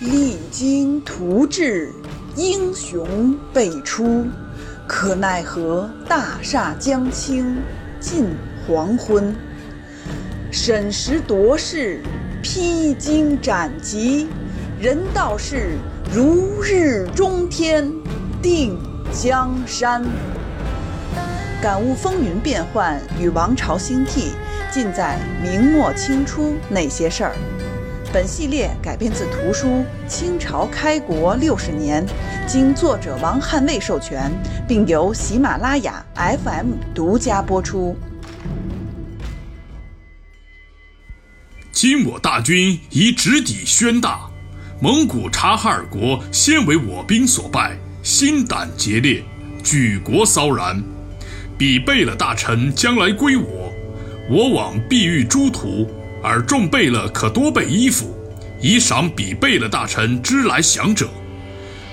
励精图治，英雄辈出。可奈何大厦将倾近黄昏，审时度势，披荆斩棘，人道是如日中天，定江山。感悟风云变幻与王朝兴替，尽在明末清初那些事儿。本系列改编自图书《清朝开国60年》，经作者王汉卫授权，并由喜马拉雅 FM 独家播出。今我大军已直抵宣大，蒙古察哈尔国先为我兵所败，心胆竭裂，举国骚然。彼贝勒大臣将来归我，我往必欲诸土，而众贝勒可多备衣服，以赏彼贝勒大臣之来降者。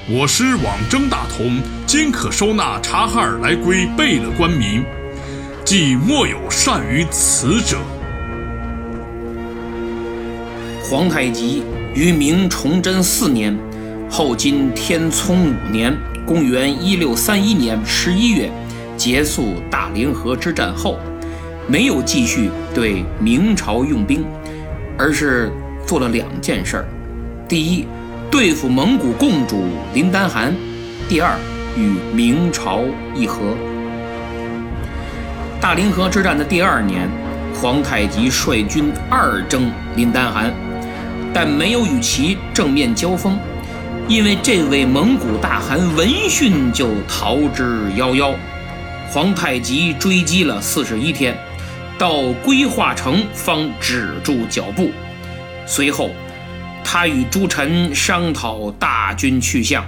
我师往征大同，今可收纳察哈尔来归贝勒官民，即莫有善于此者。皇太极于明崇祯4年，后今天聪5年，公元1631年11月结束大凌河之战后，没有继续对明朝用兵，而是做了2件事：第一，对付蒙古共主林丹汗；第二，与明朝议和。大凌河之战的第2年，皇太极率军2征林丹汗，但没有与其正面交锋，因为这位蒙古大汗闻讯就逃之夭夭。皇太极追击了41天，到归化城方止住脚步。随后他与诸臣商讨大军去向，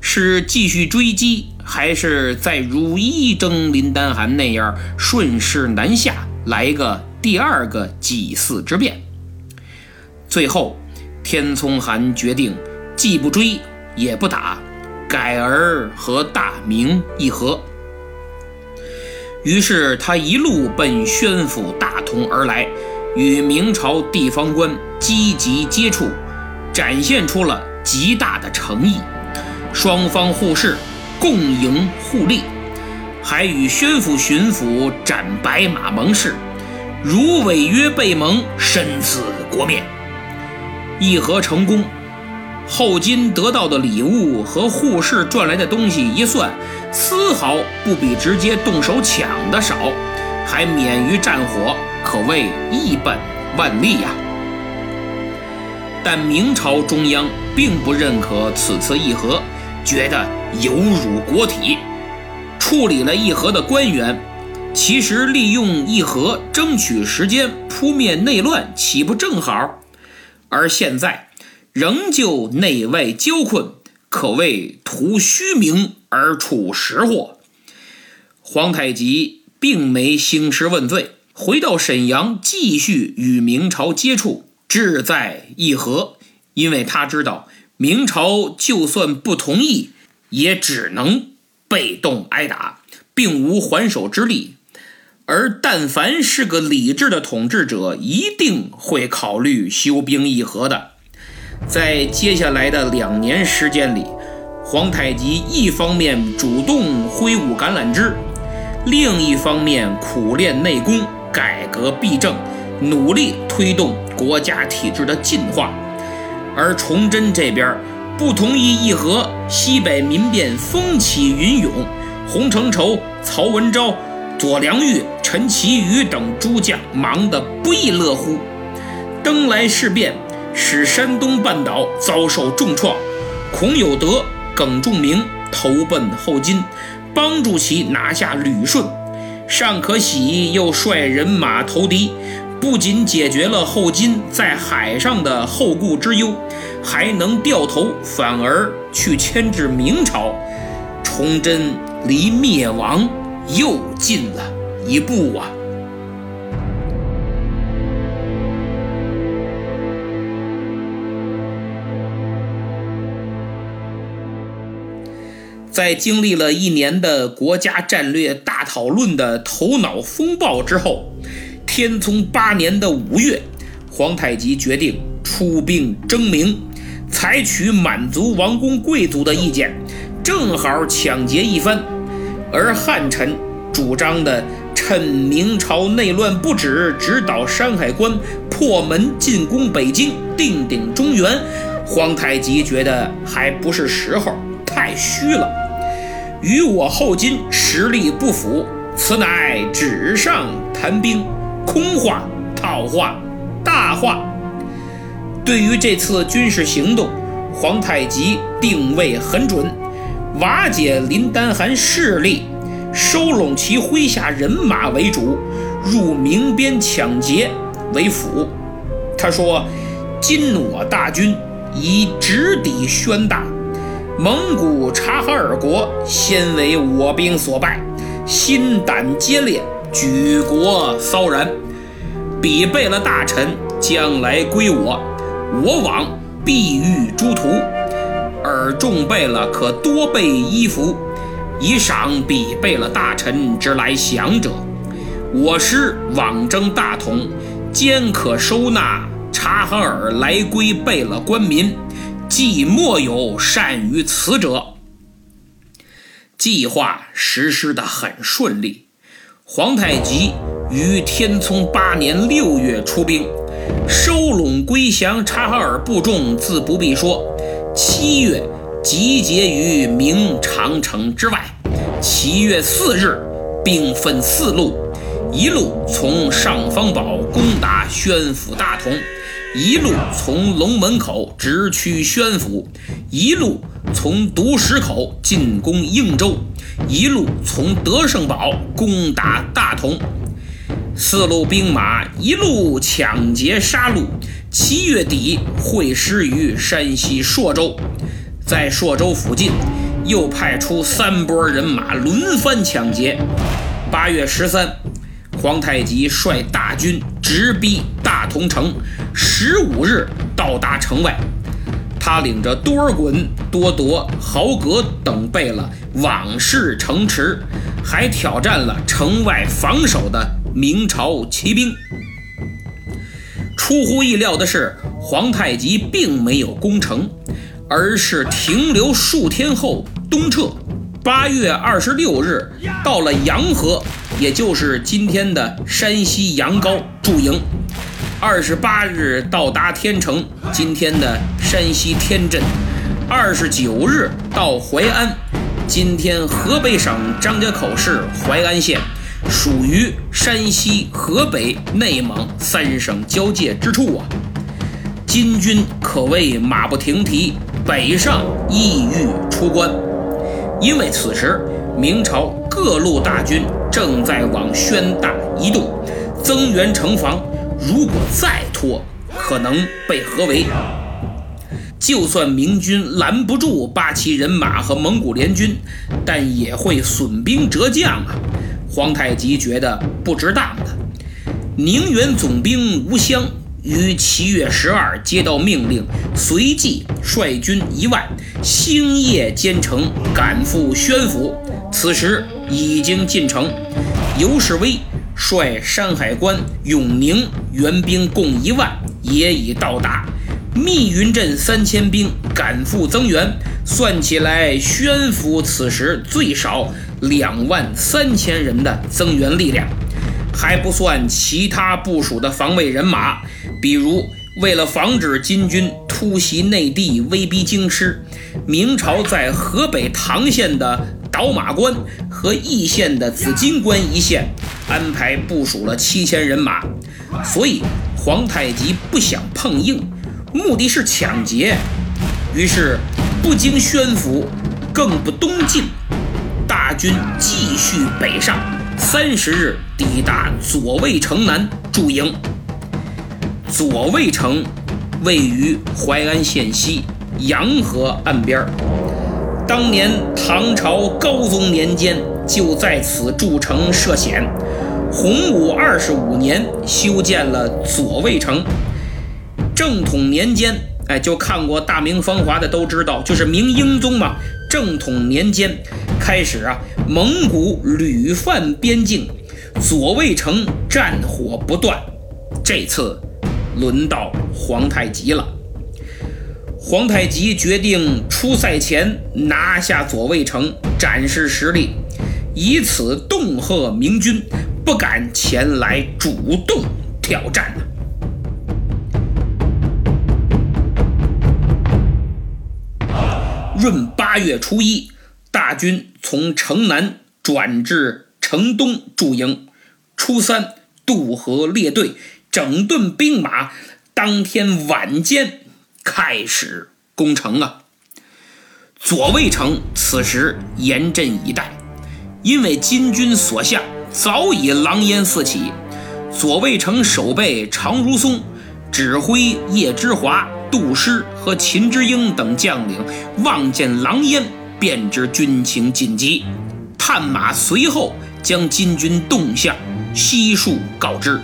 是继续追击，还是再如一征林丹汗那样顺势南下，来个第2个己巳之变。最后天聪汗决定既不追也不打，改而和大明议和。于是他一路奔宣府大同而来，与明朝地方官积极接触，展现出了极大的诚意，双方互市，共赢互利，还与宣府巡抚斩白马盟誓，如违约背盟，身死国灭。议和成功后，金得到的礼物和互市赚来的东西一算，丝毫不比直接动手抢的少，还免于战火，可谓一本万利呀。但明朝中央并不认可此次议和，觉得有辱国体。处理了议和的官员，其实利用议和争取时间扑灭内乱，岂不正好？而现在仍旧内外交困，可谓图虚名而处实祸。皇太极并没兴师问罪，回到沈阳继续与明朝接触，志在议和，因为他知道明朝就算不同意，也只能被动挨打，并无还手之力。而但凡是个理智的统治者，一定会考虑休兵议和的。在接下来的2年时间里，皇太极一方面主动挥舞橄榄枝，另一方面苦练内功，改革弊政，努力推动国家体制的进化。而崇祯这边不同意议和，西北民变风起云涌，洪承畴、曹文昭、左良玉、陈其余等诸将忙得不亦乐乎。登莱事变使山东半岛遭受重创，孔有德、耿仲明投奔后金，帮助其拿下旅顺。尚可喜又率人马投敌，不仅解决了后金在海上的后顾之忧，还能掉头反而去牵制明朝。崇祯离灭亡又近了一步啊。在经历了1年的国家战略大讨论的头脑风暴之后，天聪8年的5月，皇太极决定出兵征明，采取满族王公贵族的意见，正好抢劫一番。而汉臣主张的趁明朝内乱不止，直捣山海关，破门进攻北京，定鼎中原，皇太极觉得还不是时候，太虚了，与我后金实力不符，此乃纸上谈兵，空话、套话、大话。对于这次军事行动，皇太极定位很准，瓦解林丹汗势力，收拢其麾下人马为主，入明边抢劫为辅。他说，今我大军以直抵宣大，蒙古察哈尔国先为我兵所败，心胆皆裂，举国骚然，彼背了大臣，将来归我，我往必遇诸徒，尔众备了可多备衣服，以赏彼背了大臣之来降者。我师往征大同，兼可收纳察哈尔来归背了官民，既莫有善于此者。计划实施得很顺利，皇太极于天聪8年6月出兵，收拢归降察哈尔部众自不必说。7月集结于明长城之外，7月4日兵分四路，一路从上方堡攻打宣府大同，一路从龙门口直趋宣府，一路从独石口进攻应州，一路从德胜堡攻打大同。四路兵马一路抢劫杀戮，7月底会师于山西朔州，在朔州附近又派出3波人马轮番抢劫。8月13，皇太极率大军直逼大同城，15日到达城外。他领着多尔衮、多铎、豪格等贝勒往视城池，还挑战了城外防守的明朝骑兵。出乎意料的是，皇太极并没有攻城，而是停留数天后东撤。8月26日到了洋河，也就是今天的山西阳高驻营，28日到达天城，今天的山西天镇，29日到淮安，今天河北省张家口市淮安县，属于山西、河北、内蒙3省交界之处啊。金军可谓马不停蹄，北上意欲出关，因为此时明朝各路大军正在往宣大移动，增援城防，如果再拖，可能被合围。就算明军拦不住八旗人马和蒙古联军，但也会损兵折将啊。皇太极觉得不值当的。宁远总兵吴襄于7月12接到命令，随即率军1万，星夜兼程赶赴宣府，此时已经进城。尤士威率山海关、永宁援兵共1万，也已到达。密云镇3000兵赶赴增援，算起来宣府此时最少23000人的增援力量，还不算其他部署的防卫人马，比如为了防止金军突袭内地，威逼京师，明朝在河北唐县的倒马关和易县的紫金关一线安排部署了7000人马。所以皇太极不想碰硬，目的是抢劫，于是不经宣府，更不东进，大军继续北上，30日抵达左卫城南驻营。左卫城位于淮安县西洋河岸边，当年唐朝高宗年间就在此筑城设险，洪武25年修建了左卫城。正统年间，就看过《大明风华》的都知道，就是明英宗嘛。正统年间开始蒙古屡犯边境，左卫城战火不断。这次轮到皇太极了。皇太极决定出塞前拿下左卫城，展示实力，以此恫吓明军不敢前来主动挑战。闰8月初1，大军从城南转至城东驻营。初3，渡河列队，整顿兵马。当天晚间开始攻城啊！左卫城此时严阵以待，因为金军所向早已狼烟四起。左卫城守备常如松指挥叶之华、杜师和秦之英等将领，望见狼烟便知军情紧急，探马随后将金军动向悉数告知。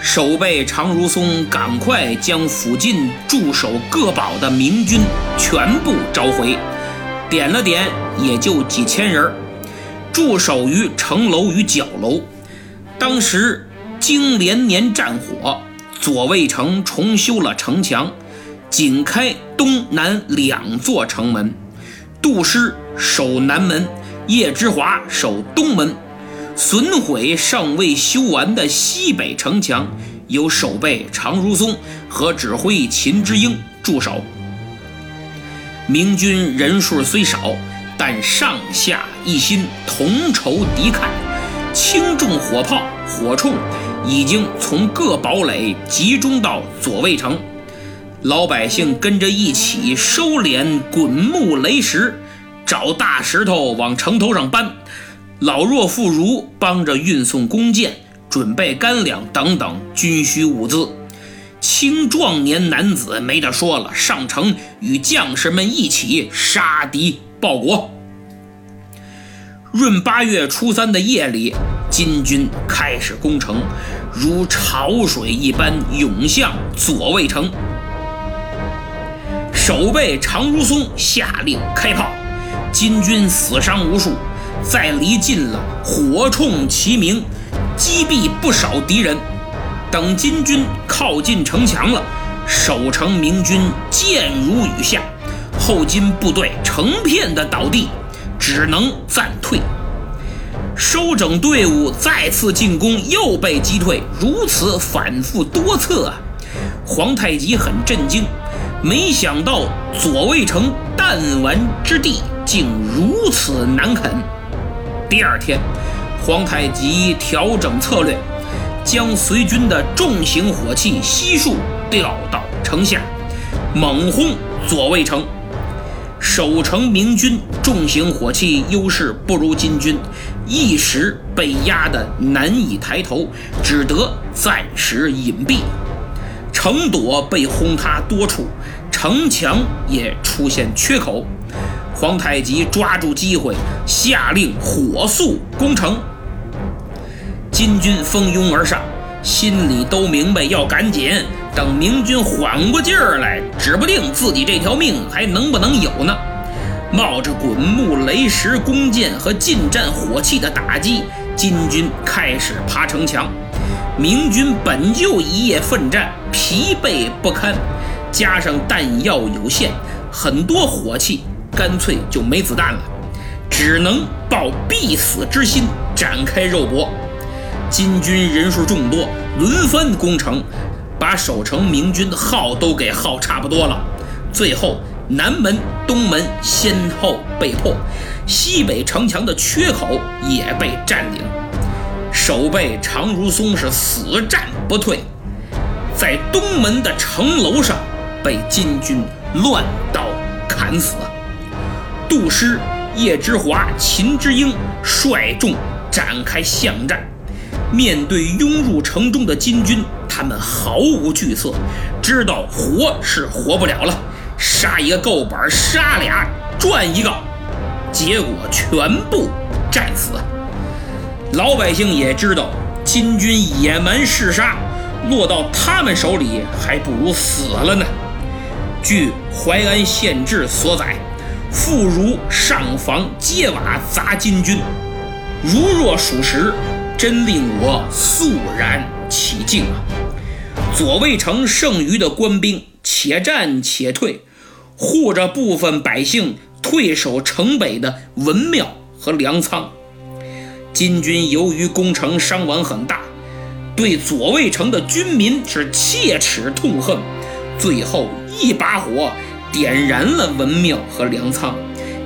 守备常如松赶快将附近驻守各堡的明军全部召回，点了点也就几千人，驻守于城楼与角楼。当时经连年战火，左卫城重修了城墙，仅开东南2座城门，杜师守南门，叶之华守东门。损毁尚未修完的西北城墙，由守备常如松和指挥秦之英驻守。明军人数虽少，但上下一心，同仇敌忾。轻重火炮、火铳已经从各堡垒集中到左卫城，老百姓跟着一起收敛滚木雷石，找大石头往城头上搬。老弱妇孺帮着运送弓箭，准备干粮等等军需物资。青壮年男子没得说了，上城与将士们一起杀敌报国。闰8月初3的夜里，金军开始攻城，如潮水一般涌向左卫城。守备常如松下令开炮，金军死伤无数。在离近了，火铳齐鸣，击毙不少敌人。等金军靠近城墙了，守城明军箭如雨下，后金部队成片的倒地，只能暂退。收整队伍，再次进攻，又被击退，如此反复多次啊！皇太极很震惊，没想到左卫城弹丸之地竟如此难啃。第二天，皇太极调整策略，将随军的重型火器悉数调到城下，猛轰左卫城。守城明军重型火器优势不如金军，一时被压得难以抬头，只得暂时隐蔽。城垛被轰塌多处，城墙也出现缺口。皇太极抓住机会，下令火速攻城。金军蜂拥而上，心里都明白要赶紧，等明军缓过劲儿来，指不定自己这条命还能不能有呢。冒着滚木雷石、弓箭和近战火器的打击，金军开始爬城墙。明军本就一夜奋战，疲惫不堪，加上弹药有限，很多火器干脆就没子弹了，只能抱必死之心展开肉搏。金军人数众多，轮番攻城，把守城明军耗都给耗差不多了。最后南门、东门先后被破，西北城墙的缺口也被占领。守备常如松是死战不退，在东门的城楼上被金军乱刀砍死。杜师、叶之华、秦之英率众展开巷战，面对拥入城中的金军，他们毫无惧色，知道活是活不了了，杀一个够本，杀俩赚一个，结果全部战死。老百姓也知道金军野蛮嗜杀，落到他们手里还不如死了呢。据淮安县志所载，妇孺上房揭瓦砸金军，如若属实，真令我肃然起敬啊！左卫城剩余的官兵且战且退，护着部分百姓退守城北的文庙和粮仓。金军由于攻城伤亡很大，对左卫城的军民是切齿痛恨，最后一把火点燃了文庙和粮仓，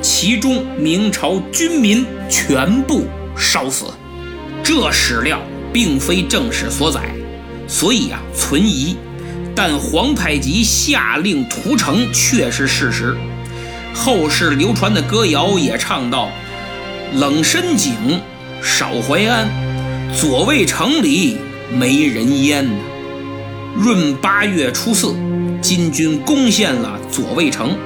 其中明朝军民全部烧死。这史料并非正史所载，所以存疑，但黄太极下令屠城却是事实。后世流传的歌谣也唱到：冷深井少淮安，左卫城里没人烟。闰8月初4，金军攻陷了左卫城，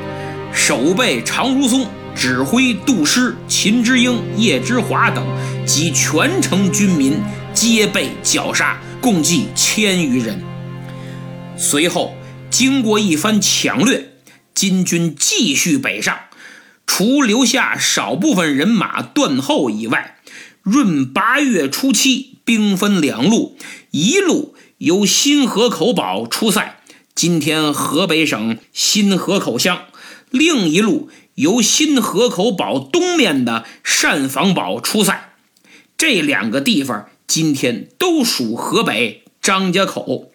守备常如松指挥杜师、秦之英、叶之华等及全城军民皆被绞杀，共计1000余人。随后经过一番抢掠，金军继续北上，除留下少部分人马断后以外，闰8月初7兵分两路，一路由新河口堡出塞，今天河北省新河口乡；另一路由新河口堡东面的善防堡出塞。这两个地方今天都属河北张家口。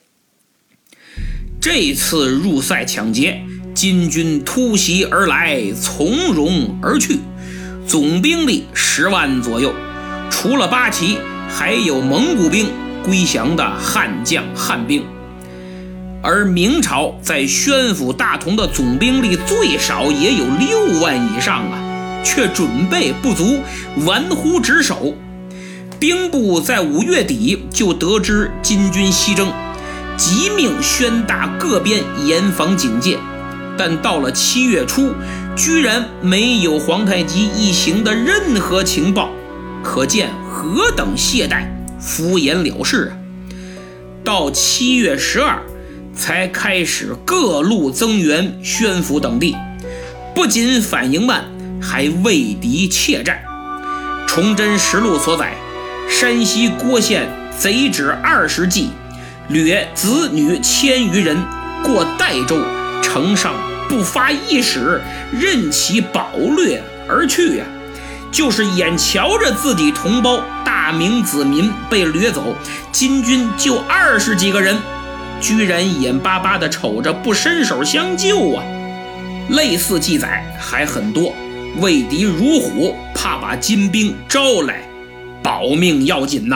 这次入塞抢劫，金军突袭而来，从容而去，总兵力10万左右，除了八旗，还有蒙古兵、归降的汉将、汉兵。而明朝在宣府大同的总兵力最少也有6万以上，却准备不足，玩忽职守。兵部在5月底就得知金军西征，即命宣大各边严防警戒，但到了7月初，居然没有皇太极一行的任何情报，可见何等懈怠、敷衍了事。到7月12日才开始各路增援宣府等地，不仅反应慢，还畏敌怯战。崇祯实录所载，山西郭县贼止20骑，掠子女1000余人，过代州，城上不发一矢，任其饱掠而去。就是眼瞧着自己同胞大明子民被掠走，金军就20几个人，居然眼巴巴地瞅着不伸手相救。类似记载还很多，畏敌如虎，怕把金兵招来，保命要紧。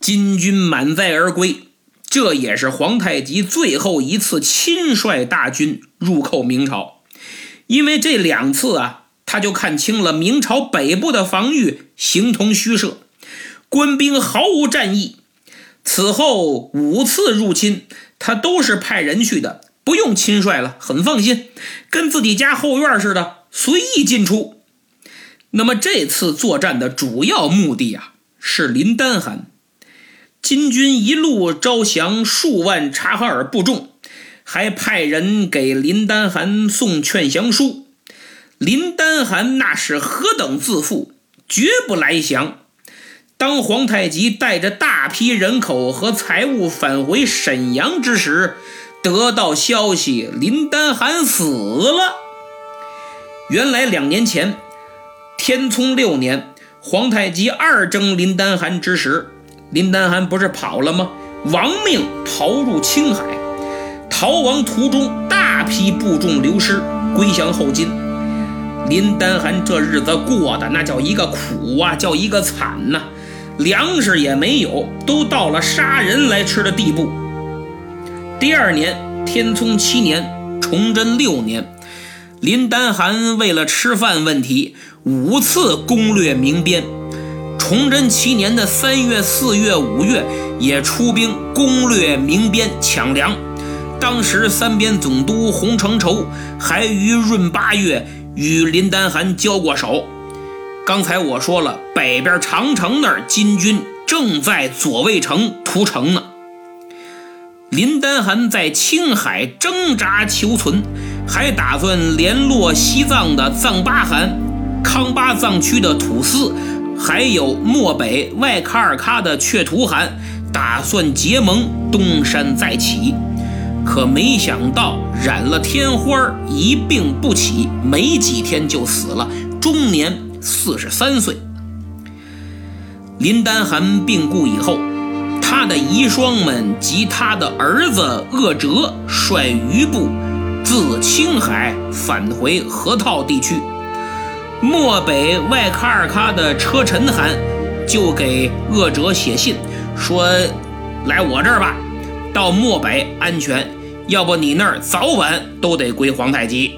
金军满载而归，这也是皇太极最后一次亲率大军入寇明朝。因为这两次，他就看清了明朝北部的防御形同虚设，官兵毫无战意。此后5次入侵，他都是派人去的，不用亲率了，很放心，跟自己家后院似的，随意进出。那么这次作战的主要目的，是林丹汗。金军一路招降数万察哈尔部众，还派人给林丹汗送劝降书。林丹汗那是何等自负，绝不来降。当皇太极带着大批人口和财物返回沈阳之时，得到消息林丹汗死了。原来2年前，天聪6年，皇太极2征林丹汗之时，林丹汗不是跑了吗？亡命逃入青海，逃亡途中大批部众流失，归降后金。林丹汗这日子过的那叫一个苦，叫一个惨，粮食也没有，都到了杀人来吃的地步。第2年，天聪7年，崇祯6年，林丹汗为了吃饭问题，5次攻略明边。崇祯7年的3月、4月、5月也出兵攻略明边抢粮，当时三边总督洪承畴还于闰8月与林丹汗交过手。刚才我说了，北边长城那儿金军正在左卫城屠城呢。林丹汗在青海挣扎求存，还打算联络西藏的藏巴汗、康巴藏区的土司，还有漠北外喀尔喀的却图汗，打算结盟东山再起。可没想到染了天花一病不起，没几天就死了，终年43岁。林丹汗病故以后，他的遗孀们及他的儿子鄂哲率余部自青海返回河套地区。漠北外喀尔喀的车臣汗就给鄂哲写信说，来我这儿吧，到漠北安全，要不你那儿早晚都得归皇太极。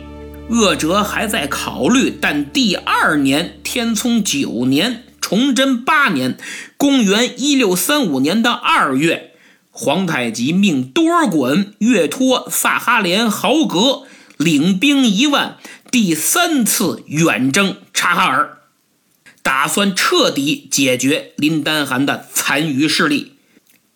鄂哲还在考虑，但第二年天聪9年，崇祯8年，公元1635年的2月，皇太极命多尔衮越脱萨哈连豪格，领兵1万，第3次远征察哈尔，打算彻底解决林丹汗的残余势力。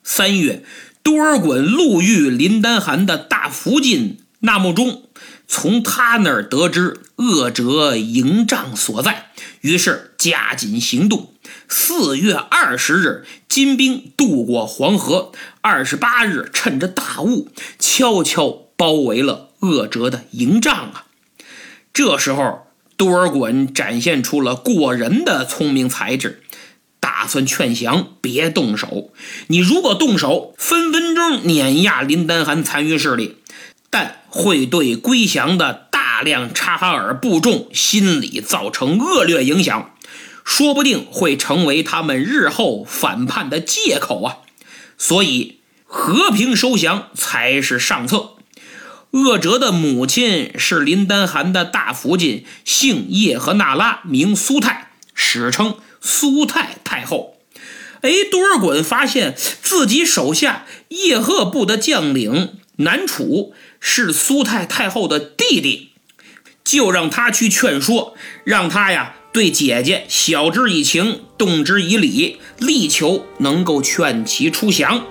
3月，多尔衮路遇林丹汗的大福晋纳木忠，从他那儿得知鄂哲营帐所在，于是加紧行动。4月20日，金兵渡过黄河，28日趁着大雾，悄悄包围了鄂哲的营帐啊。这时候，多尔衮展现出了过人的聪明才智。打算劝降，别动手，你如果动手，分分钟碾压林丹汗残余势力，但会对归降的大量察哈尔部众心理造成恶劣影响，说不定会成为他们日后反叛的借口啊。所以和平收降才是上策。鄂哲的母亲是林丹汗的大福晋，姓叶和那拉，名苏泰，史称苏泰太后。多尔衮发现自己手下叶赫部的将领南楚是苏泰太后的弟弟，就让他去劝说，让他呀对姐姐晓之以情，动之以理，力求能够劝其出降。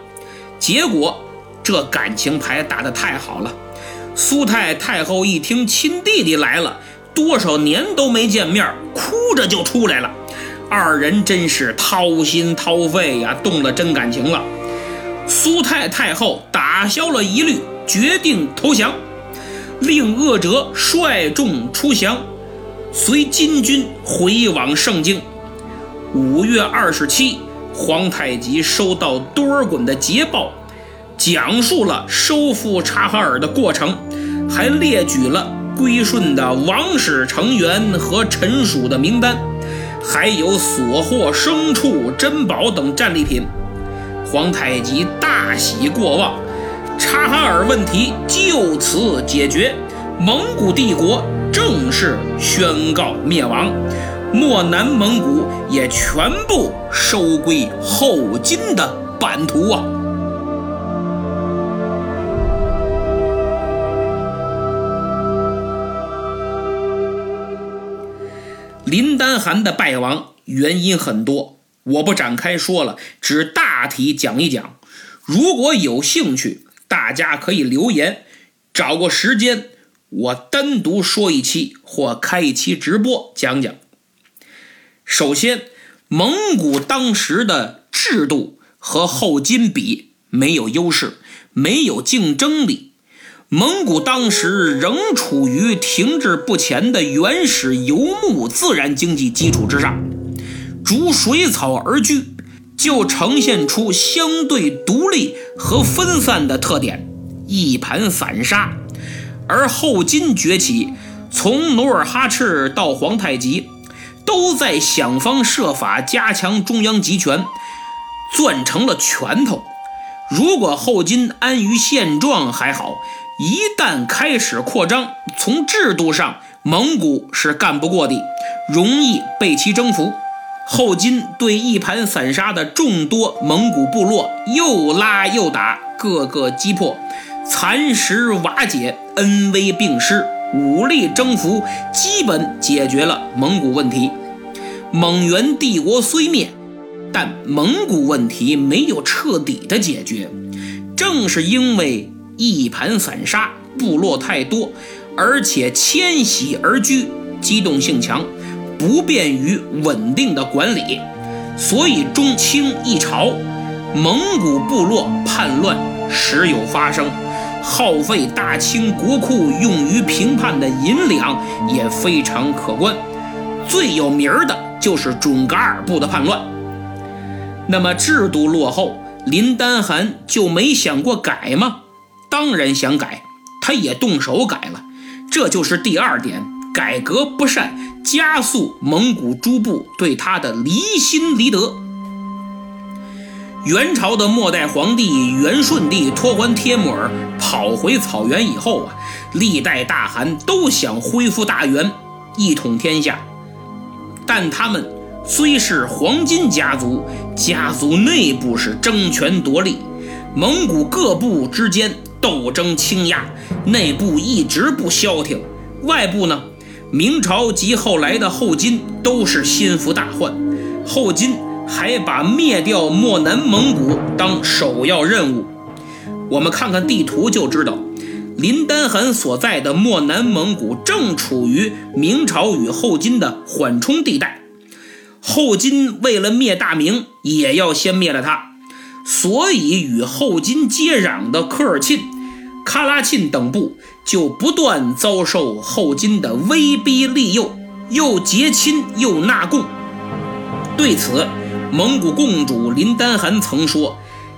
结果这感情牌打得太好了，苏泰太后一听亲弟弟来了，多少年都没见面，哭着就出来了。二人真是掏心掏肺呀，动了真感情了。苏太太后打消了疑虑，决定投降，令鄂哲率众出降，随金军回往盛京。5月27，皇太极收到多尔衮的捷报，讲述了收复察哈尔的过程，还列举了归顺的王室成员和臣属的名单，还有所获牲畜、珍宝等战利品。皇太极大喜过望，察哈尔问题就此解决，蒙古帝国正式宣告灭亡，漠南蒙古也全部收归后金的版图啊。林丹汗的败亡原因很多，我不展开说了，只大体讲一讲。如果有兴趣，大家可以留言，找个时间我单独说一期或开一期直播讲讲。首先，蒙古当时的制度和后金比没有优势，没有竞争力。蒙古当时仍处于停滞不前的原始游牧自然经济基础之上，逐水草而居，就呈现出相对独立和分散的特点，一盘散沙。而后金崛起，从努尔哈赤到皇太极，都在想方设法加强中央集权，攥成了拳头。如果后金安于现状还好，一旦开始扩张，从制度上蒙古是干不过的，容易被其征服。后金对一盘散沙的众多蒙古部落又拉又打，各个击破，蚕食瓦解，恩威并施，武力征服，基本解决了蒙古问题。蒙元帝国虽灭，但蒙古问题没有彻底的解决，正是因为一盘散沙，部落太多，而且迁徙而居，机动性强，不便于稳定的管理，所以中清一朝蒙古部落叛乱时有发生，耗费大清国库用于评判的银两也非常可观。最有名的就是准噶尔部的叛乱。那么制度落后，林丹汗就没想过改吗？当然想改，他也动手改了。这就是第二点，改革不善加速蒙古诸部对他的离心离德。元朝的末代皇帝元顺帝脱还帖木儿跑回草原以后啊，历代大汗都想恢复大元，一统天下，但他们虽是黄金家族，家族内部是争权夺利，蒙古各部之间斗争倾轧，内部一直不消停，外部呢，明朝及后来的后金都是心腹大患，后金还把灭掉漠南蒙古当首要任务。我们看看地图就知道，林丹汗所在的漠南蒙古正处于明朝与后金的缓冲地带，后金为了灭大明也要先灭了他，所以与后金接壤的科尔沁、喀拉沁等部就不断遭受后金的威逼利诱，又结亲又纳贡。对此，蒙古共主林丹汗曾说，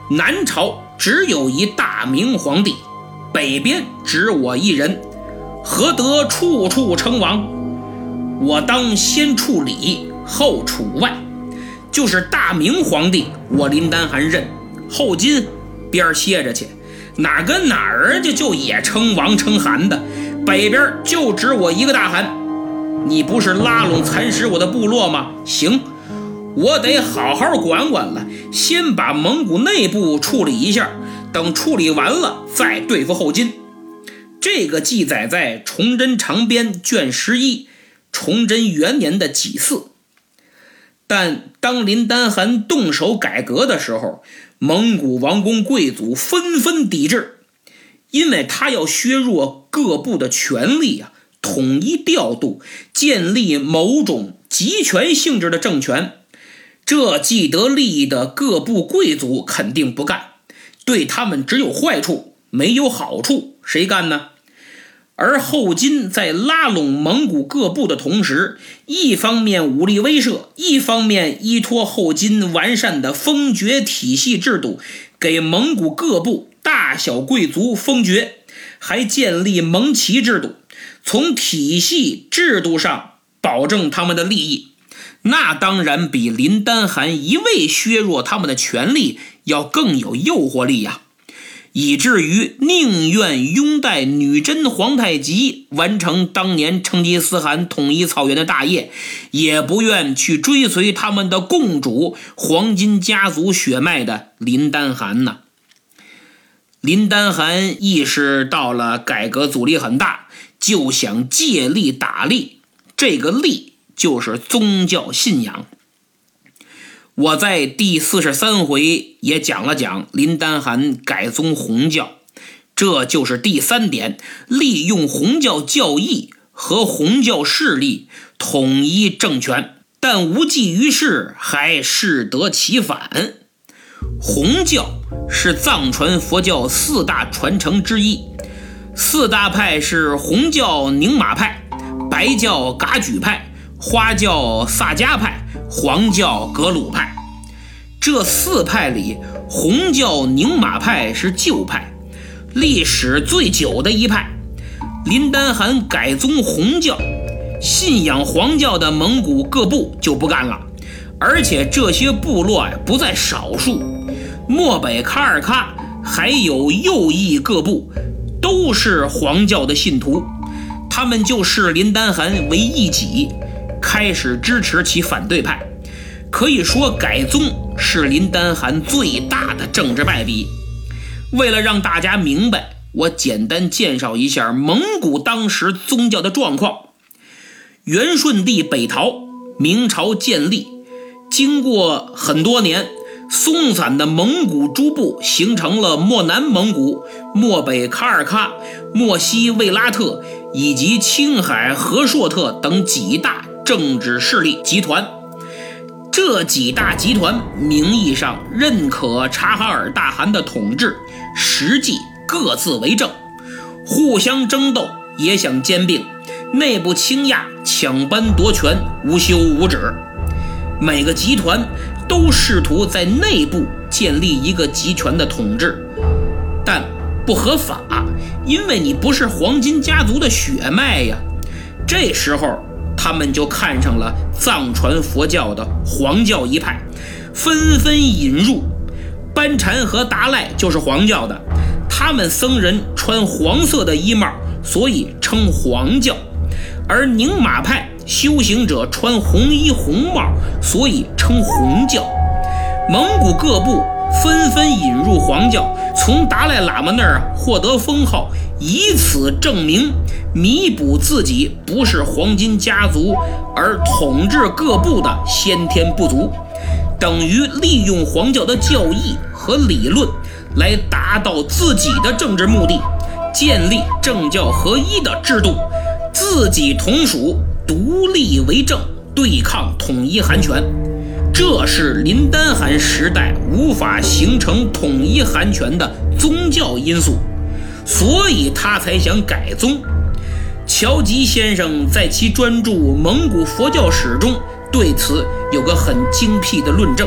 南朝只有一大明皇帝，北边只我一人，何得处处称王？我当先处里，后处外。就是大明皇帝我林丹汗认，后金边歇着去，哪跟哪儿就也称王称汗的，北边就只我一个大汗。你不是拉拢蚕食我的部落吗？行，我得好好管管了，先把蒙古内部处理一下，等处理完了再对付后金。这个记载在《崇祯长编》卷11，崇祯元年的己巳。但当林丹汗动手改革的时候，蒙古王公贵族纷纷抵制，因为他要削弱各部的权力啊，统一调度，建立某种集权性质的政权。这既得利益的各部贵族肯定不干，对他们只有坏处没有好处，谁干呢？而后金在拉拢蒙古各部的同时，一方面武力威慑，一方面依托后金完善的封爵体系制度，给蒙古各部大小贵族封爵，还建立蒙旗制度，从体系制度上保证他们的利益。那当然比林丹汗一味削弱他们的权利要更有诱惑力呀，以至于宁愿拥戴女真皇太极完成当年成吉思汗统一草原的大业，也不愿去追随他们的共主黄金家族血脉的林丹汗呢。林丹汗意识到了改革阻力很大，就想借力打力，这个力就是宗教信仰。我在第43回也讲了讲林丹汗改宗红教，这就是第三点，利用红教教义和红教势力统一政权，但无济于事，还适得其反。红教是藏传佛教四大传承之一，四大派是红教宁玛派、白教噶举派、花教萨迦派、黄教格鲁派。这四派里，红教宁玛派是旧派，历史最久的一派。林丹汗改宗红教，信仰黄教的蒙古各部就不干了，而且这些部落不在少数，漠北喀尔喀还有右翼各部都是黄教的信徒，他们就视林丹汗为异己，开始支持其反对派。可以说改宗是林丹汗最大的政治败笔。为了让大家明白，我简单介绍一下蒙古当时宗教的状况。元顺帝北逃，明朝建立，经过很多年，松散的蒙古诸部形成了漠南蒙古、漠北喀尔喀、漠西卫拉特以及青海和硕特等几大政治势力集团。这几大集团名义上认可察哈尔大汗的统治，实际各自为政，互相争斗，也想兼并，内部倾轧，抢班夺权，无休无止。每个集团都试图在内部建立一个集权的统治，但不合法，因为你不是黄金家族的血脉呀。这时候他们就看上了藏传佛教的黄教一派，纷纷引入。班禅和达赖就是黄教的，他们僧人穿黄色的衣帽，所以称黄教，而宁玛派修行者穿红衣红帽，所以称红教。蒙古各部纷纷引入黄教，从达赖喇嘛那儿获得封号，以此证明弥补自己不是黄金家族而统治各部的先天不足，等于利用黄教的教义和理论来达到自己的政治目的，建立政教合一的制度，自己同属，独立为政，对抗统一韩权。这是林丹汗时代无法形成统一韩权的宗教因素，所以他才想改宗。乔吉先生在其专著《蒙古佛教史》中对此有个很精辟的论证。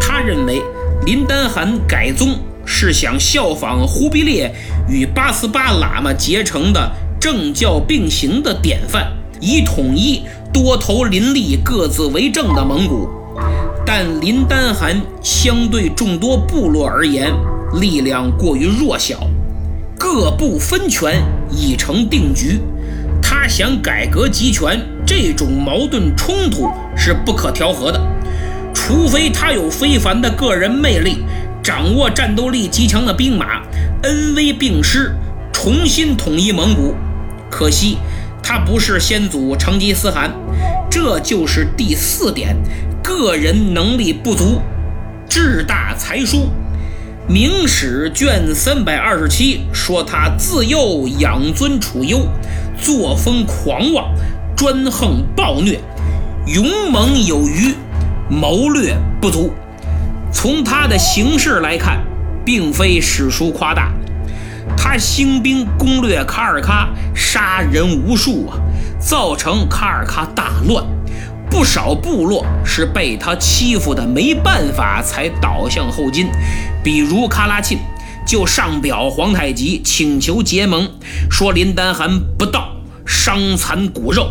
他认为林丹汗改宗是想效仿忽必烈与八思巴喇嘛结成的政教并行的典范，以统一多头林立、各自为政的蒙古。但林丹汗相对众多部落而言，力量过于弱小，各部分权已成定局。他想改革集权，这种矛盾冲突是不可调和的，除非他有非凡的个人魅力，掌握战斗力极强的兵马，恩威并施，重新统一蒙古。可惜他不是先祖成吉思汗，这就是第四点，个人能力不足，志大才疏。明史卷327说他自幼养尊处优，作风狂妄，专横暴虐，勇猛有余，谋略不足。从他的行事来看，并非史书夸大，他兴兵攻略喀尔喀，杀人无数啊，造成喀尔喀大乱，不少部落是被他欺负的没办法才倒向后金，比如喀拉沁就上表皇太极请求结盟，说林丹汗不道，伤残骨肉。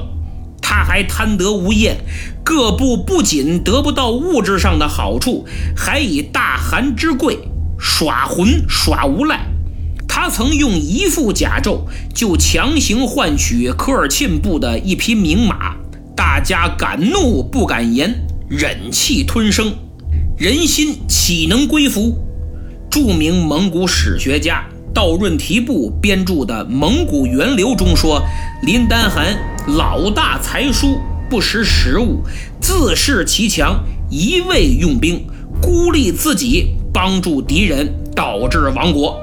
他还贪得无厌，各部不仅得不到物质上的好处，还以大汗之贵耍浑耍无赖。他曾用一副甲胄就强行换取科尔沁部的一匹名马，大家敢怒不敢言，忍气吞声，人心岂能归服？著名蒙古史学家道润提布编著的《蒙古源流》中说，林丹汗老大才疏，不识时务，自恃其强，一味用兵，孤立自己，帮助敌人，导致亡国。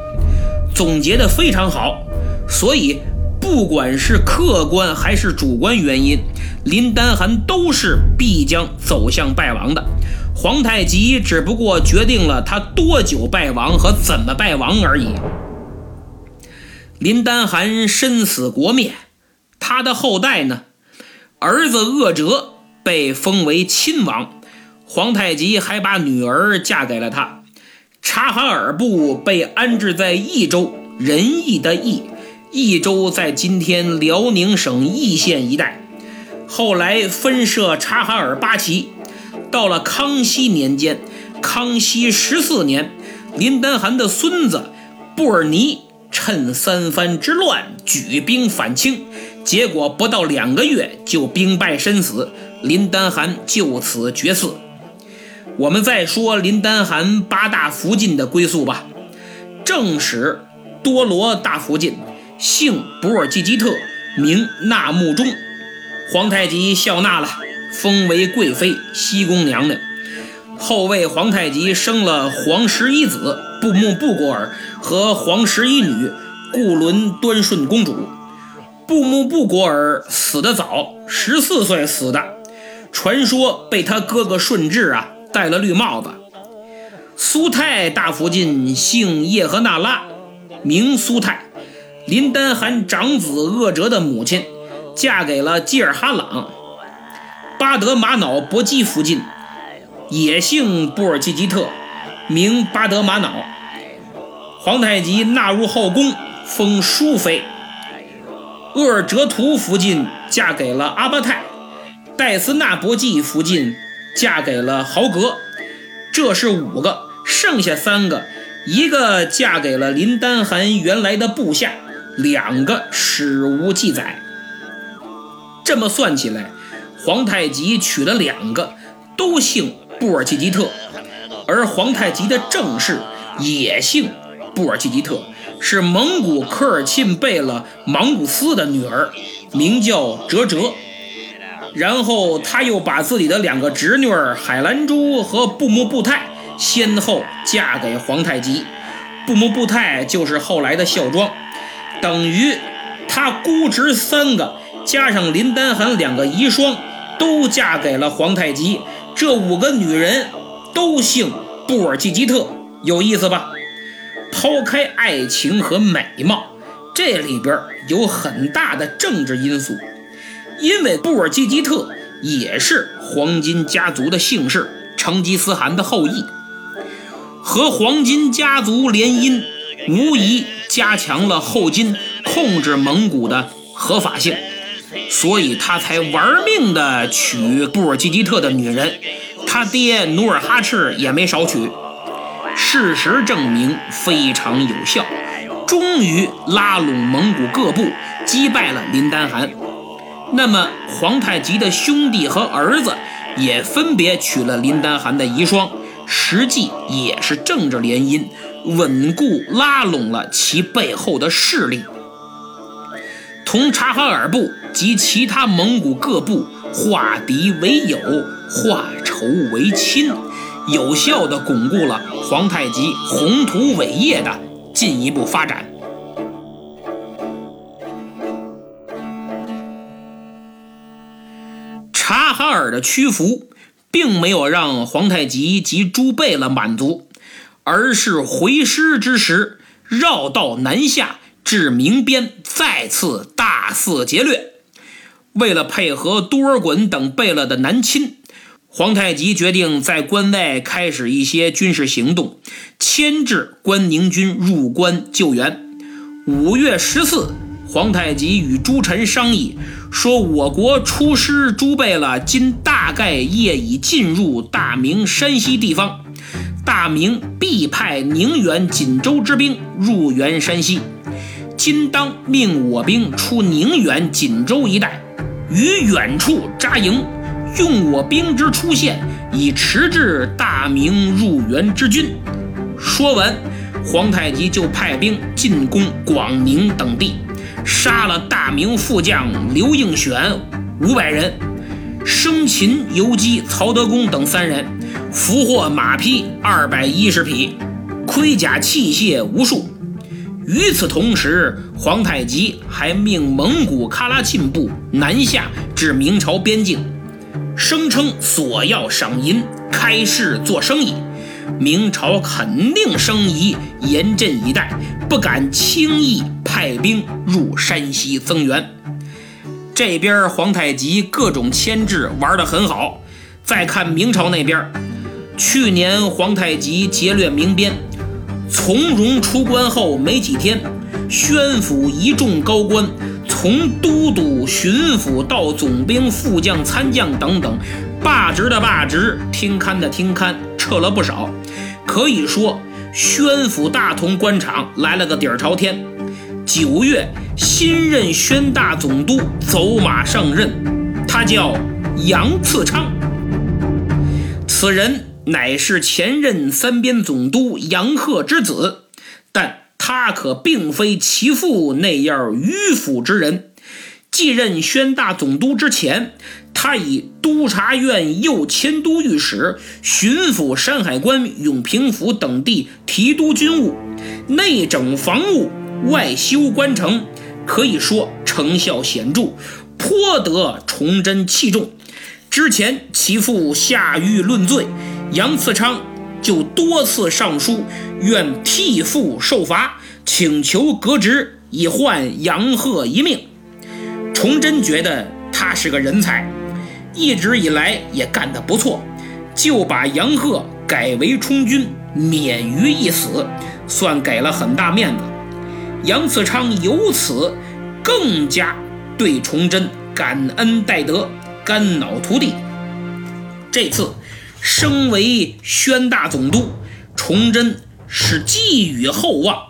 总结得非常好。所以不管是客观还是主观原因，林丹汗都是必将走向败亡的。皇太极只不过决定了他多久败亡和怎么败亡而已。林丹汗身死国灭，他的后代呢？儿子鄂哲被封为亲王，皇太极还把女儿嫁给了他。察哈尔部被安置在益州，仁义的义，益州在今天辽宁省义县一带，后来分设察哈尔八旗。到了康熙年间，康熙14年，林丹汗的孙子布尔尼趁三藩之乱举兵反清，结果不到2个月就兵败身死，林丹汗就此绝嗣。我们再说林丹汗8大福晋的归宿吧。正史多罗大福晋，姓博尔济吉特，名纳木忠，皇太极笑纳了，封为贵妃西宫娘娘，后为皇太极生了皇11子布木布果尔和皇11女固伦端顺公主。布木布果尔死得早，14岁死的，传说被他哥哥顺治戴了绿帽子。苏泰大福晋姓叶赫那拉，明苏泰，林丹汗长子鄂哲的母亲，嫁给了济尔哈朗。巴德玛瑙博基附近也姓布尔济吉特，名巴德玛瑙，皇太极纳入后宫，封淑妃。鄂尔哲图附近嫁给了阿巴泰，戴斯纳博济附近嫁给了豪格。这是五个，剩下三个，一个嫁给了林丹汗原来的部下，两个史无记载。这么算起来，皇太极娶了两个，都姓布尔济吉特，而皇太极的正室也姓布尔济吉特，是蒙古科尔沁贝勒莽古斯的女儿，名叫哲哲。然后他又把自己的两个侄女海兰珠和布木布泰先后嫁给皇太极，布木布泰就是后来的孝庄，等于他姑侄三个加上林丹汗两个遗孀都嫁给了皇太极，这五个女人都姓布尔济吉特，有意思吧？抛开爱情和美貌，这里边有很大的政治因素，因为布尔济吉特也是黄金家族的姓氏，成吉思汗的后裔，和黄金家族联姻无疑加强了后金控制蒙古的合法性，所以他才玩命的娶布尔济吉特的女人，他爹努尔哈赤也没少娶。事实证明非常有效，终于拉拢蒙古各部，击败了林丹汗。那么皇太极的兄弟和儿子也分别娶了林丹汗的遗孀，实际也是政治联姻，稳固拉拢了其背后的势力，同察哈尔部及其他蒙古各部化敌为友，化仇为亲，有效地巩固了皇太极宏图伟业的进一步发展。察哈尔的屈服并没有让皇太极及诸贝勒满足，而是回师之时绕道南下至明边，再次大肆劫掠。为了配合多尔衮等贝勒的南侵，皇太极决定在关外开始一些军事行动，牵制关宁军入关救援。5月14，皇太极与诸臣商议，说我国出师诸贝勒今大概业已进入大明山西地方，大明必派宁远锦州之兵入援山西，今当命我兵出宁远锦州一带，于远处扎营，用我兵之出现，以迟滞大明入援之军。说完，皇太极就派兵进攻广宁等地，杀了大明副将刘应选500人，生擒游击曹德公等3人，俘获马匹210匹，盔甲器械无数。与此同时，皇太极还命蒙古喀拉沁部南下至明朝边境，声称索要赏银，开市做生意。明朝肯定生疑严阵以待，不敢轻易派兵入山西增援。这边皇太极各种牵制玩得很好。再看明朝那边，去年皇太极劫掠明边，从容出关后没几天，宣抚一众高官从都督、巡抚到总兵、副将、参将等等，罢职的罢职，听勘的听勘，撤了不少。可以说，宣府大同官场来了个底儿朝天。9月，新任宣大总督走马上任，他叫杨次昌。此人乃是前任三边总督杨鹤之子，但他可并非其父那样迂腐之人。继任宣大总督之前，他以督察院右迁都御史、巡抚山海关、永平府等地提督军务，内整防务，外修关城，可以说成效显著，颇得崇祯器重。之前其父下狱论罪，杨次昌就多次上书愿替父受罚，请求革职，以换杨鹤一命。崇祯觉得他是个人才，一直以来也干得不错，就把杨鹤改为充军，免于一死，算给了很大面子。杨嗣昌由此更加对崇祯感恩戴德，肝脑涂地。这次升为宣大总督，崇祯是寄予厚望，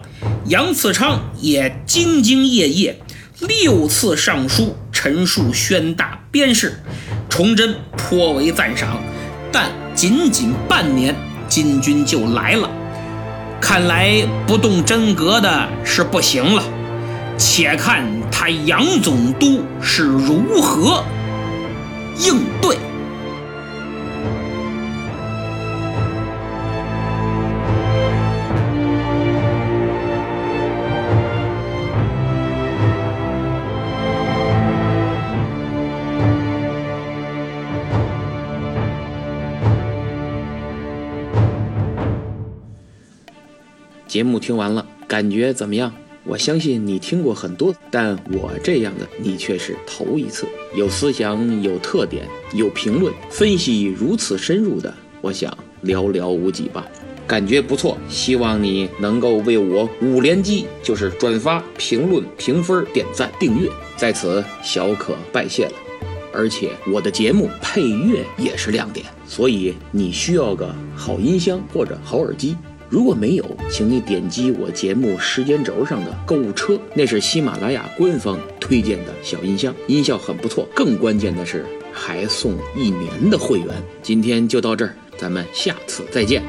杨嗣昌也兢兢业业，6次上书陈述宣大边事，崇祯颇为赞赏，但仅仅半年，金军就来了。看来不动真格的是不行了，且看他杨总督是如何应对。节目听完了，感觉怎么样？我相信你听过很多，但我这样的你却是头一次。有思想，有特点，有评论，分析如此深入的，我想寥寥无几吧。感觉不错，希望你能够为我5连击，就是转发、评论、评分、点赞、订阅，在此小可拜谢了。而且我的节目配乐也是亮点，所以你需要个好音箱或者好耳机。如果没有，请你点击我节目时间轴上的购物车，那是喜马拉雅官方推荐的小音箱，音效很不错，更关键的是还送1年的会员。今天就到这儿，咱们下次再见。